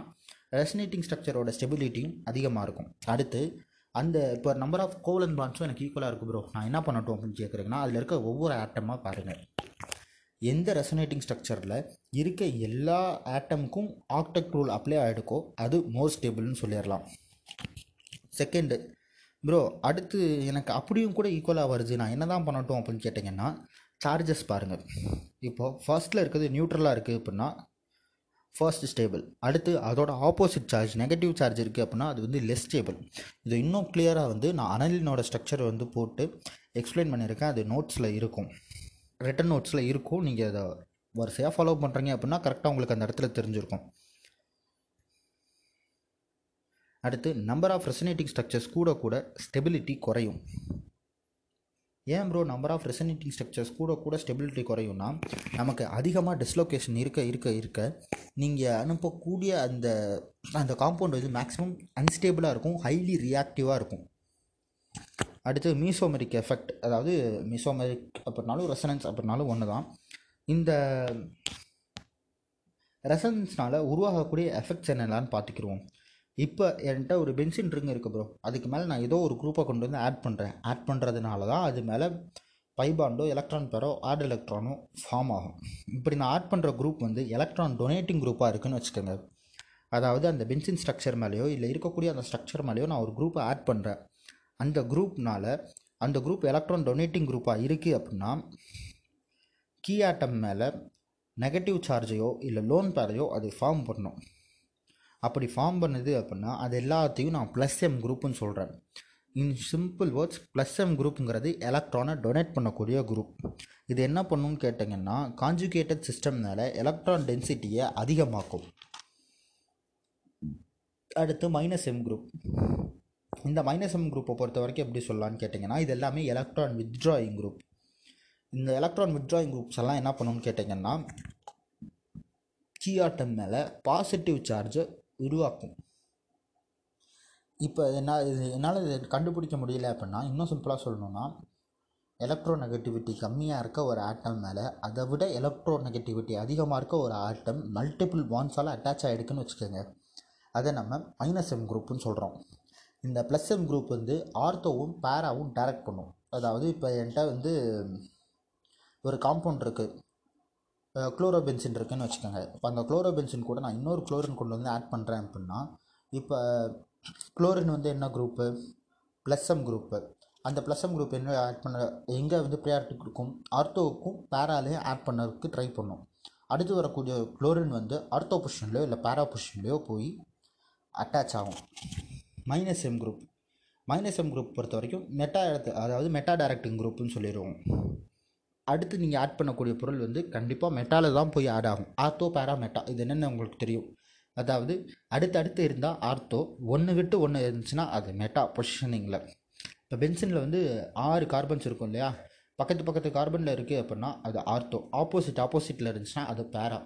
ரெசனேட்டிங் ஸ்ட்ரக்சரோட ஸ்டெபிலிட்டியும் அதிகமாக இருக்கும். அடுத்து அந்த இப்போ நம்பர் ஆஃப் கோவலன்ட் பாண்ட்ஸும் எனக்கு ஈக்குவலாக இருக்குது ப்ரோ, நான் என்ன பண்ணட்டும் அப்படின்னு கேட்குறீங்கன்னா அதில் இருக்க ஒவ்வொரு ஆட்டமாக பாருங்கள். எந்த ரெசனேட்டிங் ஸ்ட்ரக்சரில் இருக்க எல்லா ஆட்டமுக்கும் ஆக்டெட் ரூல் அப்ளை ஆகிடுக்கோ அது மோர் ஸ்டேபிள்னு சொல்லிடலாம். செகண்டு ப்ரோ, அடுத்து எனக்கு அப்படியும் கூட ஈக்குவலாக வருது, நான் என்ன தான் பண்ணட்டும் அப்படின்னு கேட்டிங்கன்னா சார்ஜஸ் பாருங்கள். இப்போது ஃபர்ஸ்ட்டில் இருக்கிறது நியூட்ரலாக இருக்குது அப்படின்னா ஃபர்ஸ்ட் ஸ்டேபிள். அடுத்து அதோட ஆப்போசிட் சார்ஜ் நெகட்டிவ் சார்ஜ் இருக்குது அப்படின்னா அது வந்து லெஸ் ஸ்டேபிள். இது இன்னும் கிளியராக வந்து நான் அனலினோட ஸ்ட்ரக்சர் வந்து போட்டு எக்ஸ்பிளைன் பண்ணியிருக்கேன், அது நோட்ஸில் இருக்கும், ரிட்டன் நோட்ஸில் இருக்கும். நீங்கள் அதை வரிசையாக ஃபாலோ பண்ணுறீங்க அப்படின்னா கரெக்டாக உங்களுக்கு அந்த இடத்துல தெரிஞ்சிருக்கும். அடுத்து நம்பர் ஆஃப் ரெசனேட்டிங் ஸ்ட்ரக்சர்ஸ் கூட கூட ஸ்டெபிலிட்டி குறையும். ஏன் bro number of resonating structures கூட கூட ஸ்டெபிலிட்டி குறையும்னா, நமக்கு அதிகமாக டிஸ்லோகேஷன் இருக்க இருக்க இருக்க நீங்கள் அனுப்பக்கூடிய அந்த அந்த காம்பவுண்ட் வந்து மேக்ஸிமம் அன்ஸ்டேபிளாக இருக்கும், ஹைலி ரியாக்டிவாக இருக்கும். அடுத்து மீசோமெரிக் எஃபெக்ட், அதாவது மீசோமெரிக் அப்படின்னாலும் ரெசனன்ஸ் அப்படின்னாலும் ஒன்று தான். இந்த ரெசனன்ஸ்னால் உருவாகக்கூடிய எஃபெக்ட்ஸ் என்னெல்லாம்னு பார்த்துக்கிடுவோம். இப்போ என்கிட்ட ஒரு பென்சின் ரிங் இருக்குது ப்ரோ, அதுக்கு மேலே நான் ஏதோ ஒரு குரூப்பை கொண்டு வந்து ஆட் பண்ணுறேன், ஆட் பண்ணுறதுனால தான் அது மேலே பைபாண்டோ எலக்ட்ரான் பேரோ ஆட் எலக்ட்ரானோ ஃபார்ம் ஆகும். இப்படி நான் ஆட் பண்ணுற குரூப் வந்து எலக்ட்ரான் டொனேட்டிங் குரூப்பாக இருக்குதுன்னு வச்சுக்கோங்க. அதாவது அந்த பென்சின் ஸ்ட்ரக்சர் மேலேயோ இல்லை இருக்கக்கூடிய அந்த ஸ்ட்ரக்சர் மேலேயோ நான் ஒரு குரூப்பை ஆட் பண்ணுறேன், அந்த குரூப்னால அந்த குரூப் எலக்ட்ரான் டொனேட்டிங் குரூப்பாக இருக்குது அப்படின்னா கீ ஆட்டம் மேலே நெகட்டிவ் சார்ஜையோ இல்லை லோன் பேரையோ அது ஃபார்ம் பண்ணணும். அப்படி ஃபார்ம் பண்ணுது அப்படின்னா அது எல்லாத்தையும் நான் ப்ளஸ் எம் குரூப்புன்னு சொல்கிறேன். In simple words, plus M குரூப்புங்கிறது எலக்ட்ரானை டொனேட் பண்ணக்கூடிய குரூப். இது என்ன பண்ணுன்னு கேட்டிங்கன்னா கான்ஜுகேட்டட் சிஸ்டம்னால எலக்ட்ரான் டென்சிட்டியை அதிகமாக்கும். அடுத்து மைனஸ் எம் குரூப். இந்த மைனஸ் எம் குரூப்பை பொறுத்த வரைக்கும் எப்படி சொல்லலான்னு கேட்டிங்கன்னா இது எல்லாமே எலக்ட்ரான் வித்ட்ராயிங் குரூப். இந்த எலக்ட்ரான் வித்ட்ராயிங் குரூப்ஸ் எல்லாம் என்ன பண்ணுன்னு கேட்டிங்கன்னா கீ ஆட்டம் மேலே பாசிட்டிவ் சார்ஜை உருவாக்கும். இப்போ என்ன இது என்னால் இது கண்டுபிடிக்க முடியல அப்படின்னா இன்னும் சிம்பிளாக சொல்லணும்னா எலக்ட்ரோ நெகட்டிவிட்டி கம்மியாக இருக்க ஒரு ஆட்டம் மேலே அதை விட எலக்ட்ரோ நெகட்டிவிட்டி அதிகமாக இருக்க ஒரு ஆட்டம் மல்டிபிள் பான்ஸால் அட்டாச் ஆகிடுக்குன்னு வச்சுக்கோங்க. அதை நம்ம மைனஸ் எம் குரூப்புன்னு சொல்கிறோம். இந்த ப்ளஸ் எம் குரூப் வந்து ஆர்த்தோவும் பேராவும் டைரக்ட் பண்ணும். அதாவது இப்போ என்கிட்ட வந்து ஒரு காம்பவுண்ட் இருக்குது, குளோரோபென்சின் இருக்குதுன்னு வச்சுக்கோங்க. இப்போ அந்த குளோரோபென்சின் கூட நான் இன்னொரு குளோரின் கொண்டு வந்து ஆட் பண்ணுறேன் அப்படின்னா, இப்போ குளோரின் வந்து என்ன குரூப்பு? Plus M group. அந்த ப்ளஸ் எம் குரூப் என்ன ஆட் பண்ண எங்கே வந்து ப்ரியாரிட்டி கொடுக்கும்? ஆர்த்தோவுக்கும் பேராலையும் ஆட் பண்ணுறதுக்கு ட்ரை பண்ணும். அடுத்து வரக்கூடிய குளோரின் வந்து ஆர்த்தோ பொசிஷன்லையோ இல்லை பேரா பொசிஷன்லையோ போய் அட்டாச் ஆகும். Minus M group minus M group பொறுத்த வரைக்கும் மெட்டா அதாவது மெட்டா டைரக்டிங் குரூப்னு சொல்லிடுவோம். அடுத்து நீங்கள் ஆட் பண்ணக்கூடிய பொருள் வந்து கண்டிப்பாக மெட்டாவில் தான் போய் ஆட் ஆகும். ஆர்த்தோ பேரா மெட்டா இது என்னென்னு உங்களுக்கு தெரியும். அதாவது அடுத்தடுத்து இருந்தால் ஆர்த்தோ, ஒன்று விட்டு ஒன்று இருந்துச்சுன்னா அது மெட்டா பொசிஷனிங்கில். இப்போ பென்சினில் வந்து ஆறு கார்பன்ஸ் இருக்கும் இல்லையா, பக்கத்து பக்கத்து கார்பனில் இருக்குது அப்படின்னா அது ஆர்த்தோ. ஆப்போசிட் ஆப்போசிட்டில் இருந்துச்சுன்னா அது பேரா.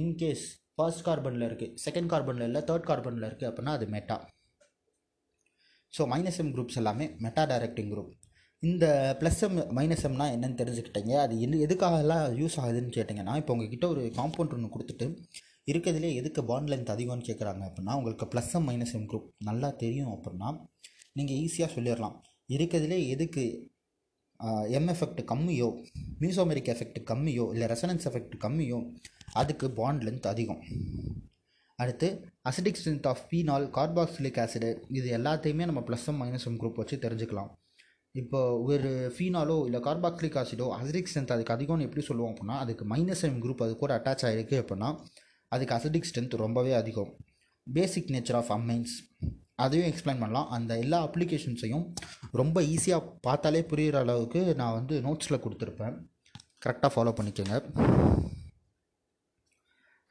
இன்கேஸ் ஃபர்ஸ்ட் கார்பனில் இருக்குது, செகண்ட் கார்பனில் இல்லை, தேர்ட் கார்பனில் இருக்குது அப்படின்னா அது meta. So minus M groups எல்லாமே மெட்டா டைரக்டிங் குரூப். இந்த ப்ளஸ் எம் மைனஸ் எம்னால் என்னென்னு தெரிஞ்சுக்கிட்டீங்க. அது எது எதுக்காகலாம் யூஸ் ஆகுதுன்னு கேட்டிங்கன்னா, இப்போ உங்ககிட்ட ஒரு காம்பவுண்ட் ஒன்று கொடுத்துட்டு இருக்கிறதுலே எதுக்கு பாண்ட் லென்த் அதிகம்னு கேட்குறாங்க அப்படின்னா, உங்களுக்கு plus M minus M group நல்லா தெரியும் அப்படின்னா நீங்கள் ஈஸியாக சொல்லிடலாம். இருக்கிறதுலே எதுக்கு எம் எஃபெக்ட் கம்மியோ, மீசோமெரிக் எஃபெக்ட் கம்மியோ, இல்லை ரெசனன்ஸ் எஃபெக்ட் கம்மியோ, அதுக்கு பாண்ட் லென்த் அதிகம். அடுத்து acidic strength of phenol, carboxylic acid, இது எல்லாத்தையுமே நம்ம plus M minus M group வச்சு தெரிஞ்சுக்கலாம். இப்போ ஒரு ஃபீனாலோ இல்லை கார்பாக்சிலிக் ஆசிடோ அசிடிக் ஸ்ட்ரென்த் அதுக்கு அதிகம்னு எப்படி சொல்லுவோம் அப்படின்னா, அதுக்கு மைனஸ் எம் குரூப் அது கூட அட்டாச் ஆகிருக்கு அப்படின்னா அதுக்கு அசிடிக் ஸ்ட்ரென்த் ரொம்பவே அதிகம். பேசிக் நேச்சர் ஆஃப் அமைன்ஸ் அதையும் எக்ஸ்பிளைன் பண்ணலாம். அந்த எல்லா அப்ளிகேஷன்ஸையும் ரொம்ப ஈஸியாக பார்த்தாலே புரிகிற அளவுக்கு நான் வந்து நோட்ஸில் கொடுத்துருப்பேன், கரெக்டாக ஃபாலோ பண்ணிக்கோங்க.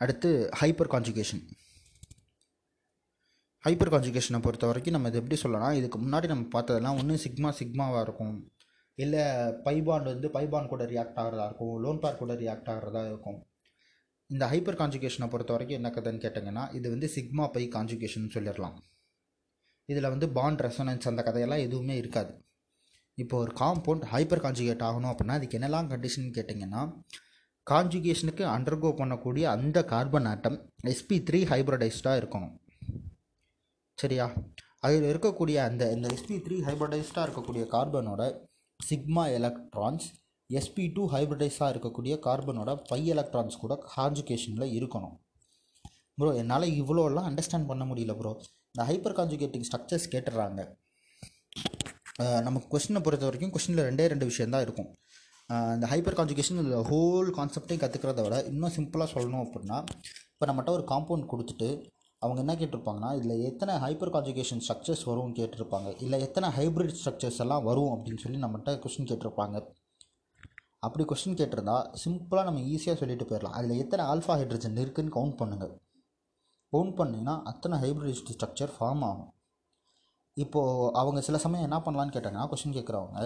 அடுத்து ஹைப்பர் கான்ஜுகேஷன். ஹைப்பர் கான்ஜுகேஷனை பொறுத்த வரைக்கும் நம்ம இது எப்படி சொல்லலாம், இதுக்கு முன்னாடி நம்ம பார்த்ததெல்லாம் ஒன்று சிக்மா சிக்மாவாக இருக்கும், இல்லை பைபாண்ட் வந்து பைபாண்ட் கூட ரியாக்ட் ஆகிறதா இருக்கும், லோன் பேர் கூட ரியாக்ட் ஆகிறதா இருக்கும். இந்த ஹைப்பர் கான்ஜுகேஷனை பொறுத்த வரைக்கும் என்ன கதைன்னு கேட்டிங்கன்னா, இது வந்து சிக்மா பை கான்ஜுகேஷன் சொல்லிடலாம். இதில் வந்து பாண்ட் ரெசோனன்ஸ் அந்த கதையெல்லாம் எதுவுமே இருக்காது. இப்போ ஒரு காம்பவுண்ட் ஹைப்பர் கான்ஜுகேட் ஆகணும் அப்படின்னா அதுக்கு என்னெல்லாம் கண்டிஷன் கேட்டிங்கன்னா, கான்ஜுகேஷனுக்கு அண்டர்கோ பண்ணக்கூடிய அந்த கார்பன் ஆட்டம் எஸ்பி த்ரீ ஹைப்ரடைஸ்டாக இருக்கணும். சரியா? அதில் இருக்கக்கூடிய அந்த இந்த எஸ்பி த்ரீ ஹைப்ரடைஸ்டாக இருக்கக்கூடிய கார்பனோட சிக்மா எலக்ட்ரான்ஸ் எஸ்பி டூ ஹைப்ரடைஸாக இருக்கக்கூடிய கார்பனோட பை எலக்ட்ரான்ஸ் கூட கான்ஜுகேஷனில் இருக்கணும். ப்ரோ என்னால் இவ்வளோலாம் அண்டர்ஸ்டாண்ட் பண்ண முடியல ப்ரோ. இந்த ஹைப்பர் கான்ஜுகேட்டிங் ஸ்ட்ரக்சர்ஸ் கேட்டுறாங்க. நமக்கு கொஸ்டினை பொறுத்த வரைக்கும் கொஸ்டினில் ரெண்டே ரெண்டு விஷயந்தான் இருக்கும். இந்த ஹைப்பர் கான்ஜுகேஷன் இந்த ஹோல் கான்செப்டையும் கற்றுக்கிறத விட இன்னும் சிம்பிளாக சொல்லணும் அப்படின்னா, இப்போ நம்மகிட்ட ஒரு காம்பவுண்ட் கொடுத்துட்டு அவங்க என்ன கேட்டிருப்பாங்கன்னா, இதில் எத்தனை ஹைப்பர் கான்ஜுகேஷன் ஸ்ட்ரக்சர்ஸ் வரும்னு கேட்டிருப்பாங்க, இல்லை எத்தனை ஹைப்ரிட் ஸ்ட்ரக்சர்ஸ் எல்லாம் வரும் அப்படின்னு சொல்லி நம்மகிட்ட கொஸ்டின் கேட்டிருப்பாங்க. அப்படி கொஸ்டின் கேட்டிருந்தா சிம்பிளாக நம்ம ஈஸியாக சொல்லிட்டு போயிடலாம். அதில் எத்தனை ஆல்ஃபா ஹைட்ரஜன் இருக்குதுன்னு கவுண்ட் பண்ணுங்கள். கவுண்ட் பண்ணிங்கன்னா அத்தனை ஹைப்ரிட் ஸ்ட்ரக்சர் ஃபார்ம் ஆகும். இப்போது அவங்க சில சமயம் என்ன பண்ணலான்னு கேட்டாங்கன்னா, கொஸ்டின் கேட்குறவங்க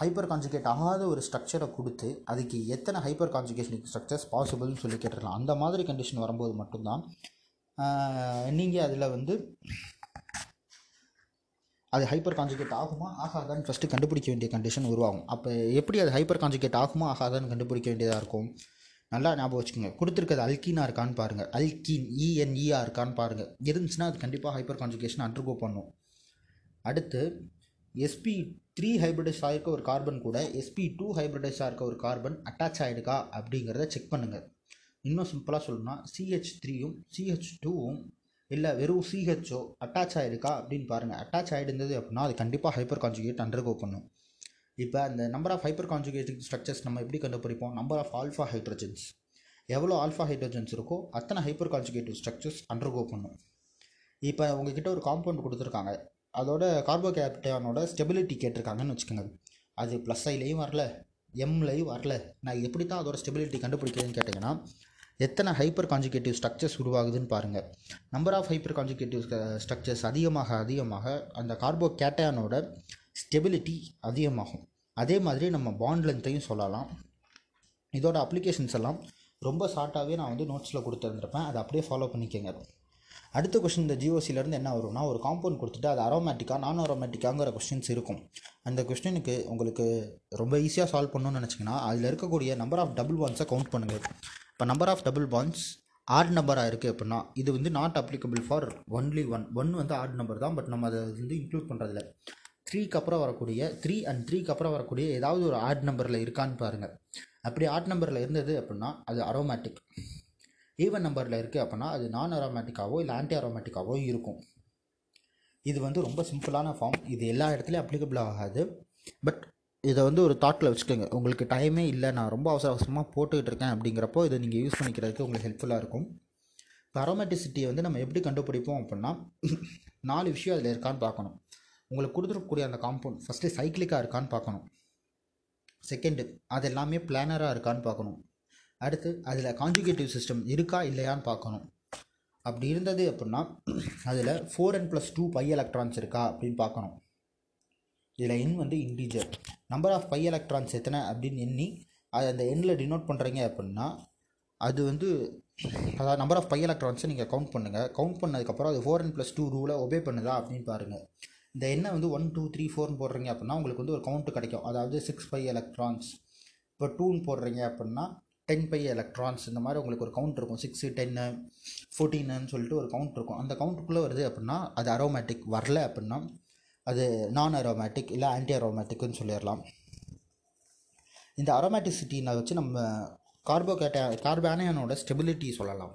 ஹைப்பர் கான்ஜுகேட் ஆகாத ஒரு ஸ்ட்ரக்சரை கொடுத்து அதுக்கு எத்தனை ஹைப்பர் கான்ஜுகேஷன் ஸ்ட்ரக்சர்ஸ் பாசிபிள்னு சொல்லி கேட்டுருக்கலாம். அந்த மாதிரி கண்டிஷன் வரும்போது மட்டும்தான் நீங்கள் அதில் வந்து அது ஹைப்பர் கான்ஜுகேட் ஆகுமா ஆகாதான்னு ஃபஸ்ட்டு கண்டுபிடிக்க வேண்டிய கண்டிஷன் உருவாகும். அப்போ எப்படி அது ஹைப்பர் கான்ஜுகேட் ஆகுமா ஆகாதான்னு கண்டுபிடிக்க வேண்டியதாக இருக்கும். நல்லா ஞாபகம் வச்சுக்கோங்க. கொடுத்துருக்கிறது அல்கீனாக இருக்கான்னு பாருங்கள், அல்கீன் இஎன்இஆ இருக்கான்னு பாருங்கள். இருந்துச்சுன்னா அது கண்டிப்பாக ஹைப்பர் கான்ஜுகேஷன் அண்டர்கோ பண்ணும். அடுத்து எஸ்பி த்ரீ ஹைப்ரிடைஸ் ஆகிருக்க ஒரு கார்பன் கூட எஸ்பி டூ ஹைப்ரிடைஸ் ஆகிருக்க ஒரு கார்பன் அட்டாச் ஆகிடுக்கா அப்படிங்கிறத செக் பண்ணுங்கள். இன்னும் சிம்பிளாக சொல்லணும்னா, சிஹெச் த்ரீயும் சிஹெச் டூவும் இல்லை வெறும் சிஹெச்ஓ அட்டாச் ஆகிடுக்கா அப்படின்னு பாருங்கள். அட்டாச் ஆகிடுந்தது அப்படின்னா அது கண்டிப்பாக ஹைப்பர் கான்ஜுகேட் அண்டர்கோ பண்ணும். இப்போ அந்த number of hyper conjugating structures நம்ம எப்படி கண்டுபிடிப்போம்? Number of alpha hydrogens. எவ்வளோ ஆல்ஃபா ஹைட்ரஜன்ஸ் இருக்கோ அத்தனை ஹைப்பர் கான்ஜுகேட்டிவ் ஸ்ட்ரக்சர்ஸ் அண்டர்கோ பண்ணும். இப்போ உங்ககிட்ட ஒரு காம்பவுண்ட் கொடுத்துருக்காங்க, அதோட கார்போகேப்டானோட ஸ்டெபிலிட்டி கேட்டிருக்காங்கன்னு வச்சுக்கோங்க. அது ப்ளஸ் ஐலையும் வரல, எம்லையும் வரல. நான் எப்படி தான் அதோட ஸ்டெபிலிட்டி கண்டுபிடிக்கிறதுன்னு கேட்டிங்கன்னா, எத்தனை ஹைப்பர் கான்ஜுகேட்டிவ் ஸ்ட்ரக்சர்ஸ் உருவாகுதுன்னு பாருங்கள். Number of hyper conjugative structures அதிகமாக அதிகமாக அந்த கார்போகேட்டையானோட ஸ்டெபிலிட்டி அதிகமாகும். அதே மாதிரி நம்ம பாண்ட் லென்த்தையும் சொல்லலாம். இதோட அப்ளிகேஷன்ஸ் எல்லாம் ரொம்ப ஷார்ட்டாகவே நான் வந்து நோட்ஸில் கொடுத்துருந்துருப்பேன், அதை அப்படியே ஃபாலோ பண்ணிக்கங்க. அடுத்த கொஸ்டின் இந்த ஜிஓசிலேருந்து என்ன வரும்னா, ஒரு காம்பவுண்ட் கொடுத்துட்டு அது அரோமேட்டிக்காக நான் அரோமேட்டிக்காங்கிற கொஸ்டின்ஸ் இருக்கும். அந்த கொஸ்டினுக்கு உங்களுக்கு ரொம்ப ஈஸியாக சால்வ் பண்ணணும்னு நினச்சிங்கன்னா அதில் இருக்கக்கூடிய நம்பர் ஆஃப் டபுள் பாண்ட்ஸை கவுண்ட் பண்ணுங்கள். இப்போ number of double bonds odd நம்பராக இருக்குது அப்படின்னா இது வந்து not applicable for only one one வந்து ஆட் நம்பர் தான், பட் நம்ம அதை வந்து இன்க்ளூட் பண்ணுறதில்ல. த்ரீக்கு அப்புறம் வரக்கூடிய த்ரீ அண்ட் த்ரீக்கு அப்புறம் வரக்கூடிய ஏதாவது ஒரு ஆட் நம்பரில் இருக்கான்னு பாருங்கள். அப்படி ஆட் நம்பரில் இருந்தது அப்படின்னா அது அரோமேட்டிக். ஈவன் நம்பரில் இருக்குது அப்படின்னா அது நான் அரோமேட்டிக்காவோ இல்லை ஆன்டி அரோமேட்டிக்காவோ இருக்கும். இது வந்து ரொம்ப சிம்பிளான ஃபார்ம், இது எல்லா இடத்துலையும் அப்ளிகபிள் ஆகாது. பட் இதை வந்து ஒரு தாட்டில் வச்சுக்கோங்க. உங்களுக்கு டைமே இல்லை, நான் ரொம்ப அவசர அவசரமாக போட்டுக்கிட்டு இருக்கேன் அப்படிங்கிறப்போ இதை நீங்கள் யூஸ் பண்ணிக்கிறதுக்கு உங்களுக்கு ஹெல்ப்ஃபுல்லாக இருக்கும். இப்போ அரோமேட்டிசிட்டியை வந்து நம்ம எப்படி கண்டுபிடிப்போம் அப்படின்னா நாலு விஷயம் அதில் இருக்கான்னு பார்க்கணும். உங்களுக்கு கொடுத்துருக்கக்கூடிய அந்த காம்பவுண்ட் ஃபஸ்ட்டு சைக்கிளிக்காக இருக்கான்னு பார்க்கணும். செகண்டு, அது எல்லாமே பிளானராக இருக்கான்னு பார்க்கணும். அடுத்து அதில் கான்ஜுகேட்டிவ் சிஸ்டம் இருக்கா இல்லையான்னு பார்க்கணும். அப்படி இருந்தது அப்படின்னா அதில் four N plus two pi electrons இருக்கா அப்படின்னு பார்க்கணும். இதில் எண் வந்து integer number of pi electrons எத்தனை அப்படின்னு எண்ணி அது அந்த எண்ணில் டினோட் பண்ணுறீங்க அப்படின்னா அது வந்து அதாவது நம்பர் ஆஃப் பை எலக்ட்ரான்ஸை நீங்கள் கவுண்ட் பண்ணுங்கள். கவுண்ட் பண்ணதுக்கப்புறம் அது ஃபோர் என் ப்ளஸ் டூ ரூலை ஒபே பண்ணுதா அப்படின்னு பாருங்கள். இந்த எண்ணை வந்து ஒன் டூ த்ரீ ஃபோர்னு போடுறீங்க அப்படின்னா உங்களுக்கு வந்து ஒரு கவுண்ட்டு கிடைக்கும், அதாவது சிக்ஸ் பை எலக்ட்ரான்ஸ். இப்போ டூன்னு போடுறீங்க அப்படின்னா டென் பை எலக்ட்ரான்ஸ். இந்த மாதிரி உங்களுக்கு ஒரு கவுண்ட் இருக்கும், சிக்ஸு டென்னு ஃபோர்டீனுன்னு சொல்லிட்டு ஒரு கவுண்ட் இருக்கும். அந்த கவுண்ட்டுக்குள்ளே வருது அப்படின்னா அது அரோமேட்டிக், வரல அப்படின்னா அது நான் அரோமேட்டிக் இல்லை ஆன்டி அரோமேட்டிக்குன்னு சொல்லிடலாம். இந்த அரோமேட்டிசிட்டினை வச்சு நம்ம கார்போகேட்ட கார்பானியனோட ஸ்டெபிலிட்டி சொல்லலாம்.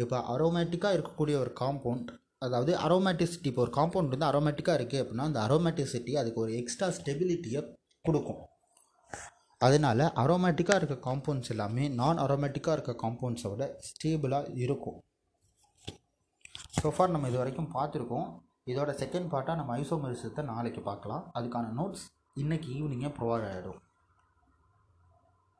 இப்போ அரோமேட்டிக்காக இருக்கக்கூடிய ஒரு காம்பவுண்ட், அதாவது அரோமேட்டிசிட்டி, இப்போ ஒரு காம்பவுண்ட் வந்து அரோமேட்டிக்காக இருக்குது அப்படின்னா அந்த அரோமேட்டிசிட்டி அதுக்கு ஒரு எக்ஸ்ட்ரா ஸ்டெபிலிட்டியை கொடுக்கும். அதனால் அரோமேட்டிக்காக இருக்க காம்பவுண்ட்ஸ் எல்லாமே நான் அரோமேட்டிக்காக இருக்க காம்பவுண்ட்ஸை விட ஸ்டேபிளாக இருக்கும். சோஃபார் நம்ம இது வரைக்கும் பார்த்துருக்கோம். இதோட செகண்ட் பார்ட்டாக நம்ம ஐசோமெரிசத்தை நாளைக்கு பார்க்கலாம். அதுக்கான நோட்ஸ் இன்றைக்கி ஈவினிங்கே ப்ரொவைட் ஆகிடும்.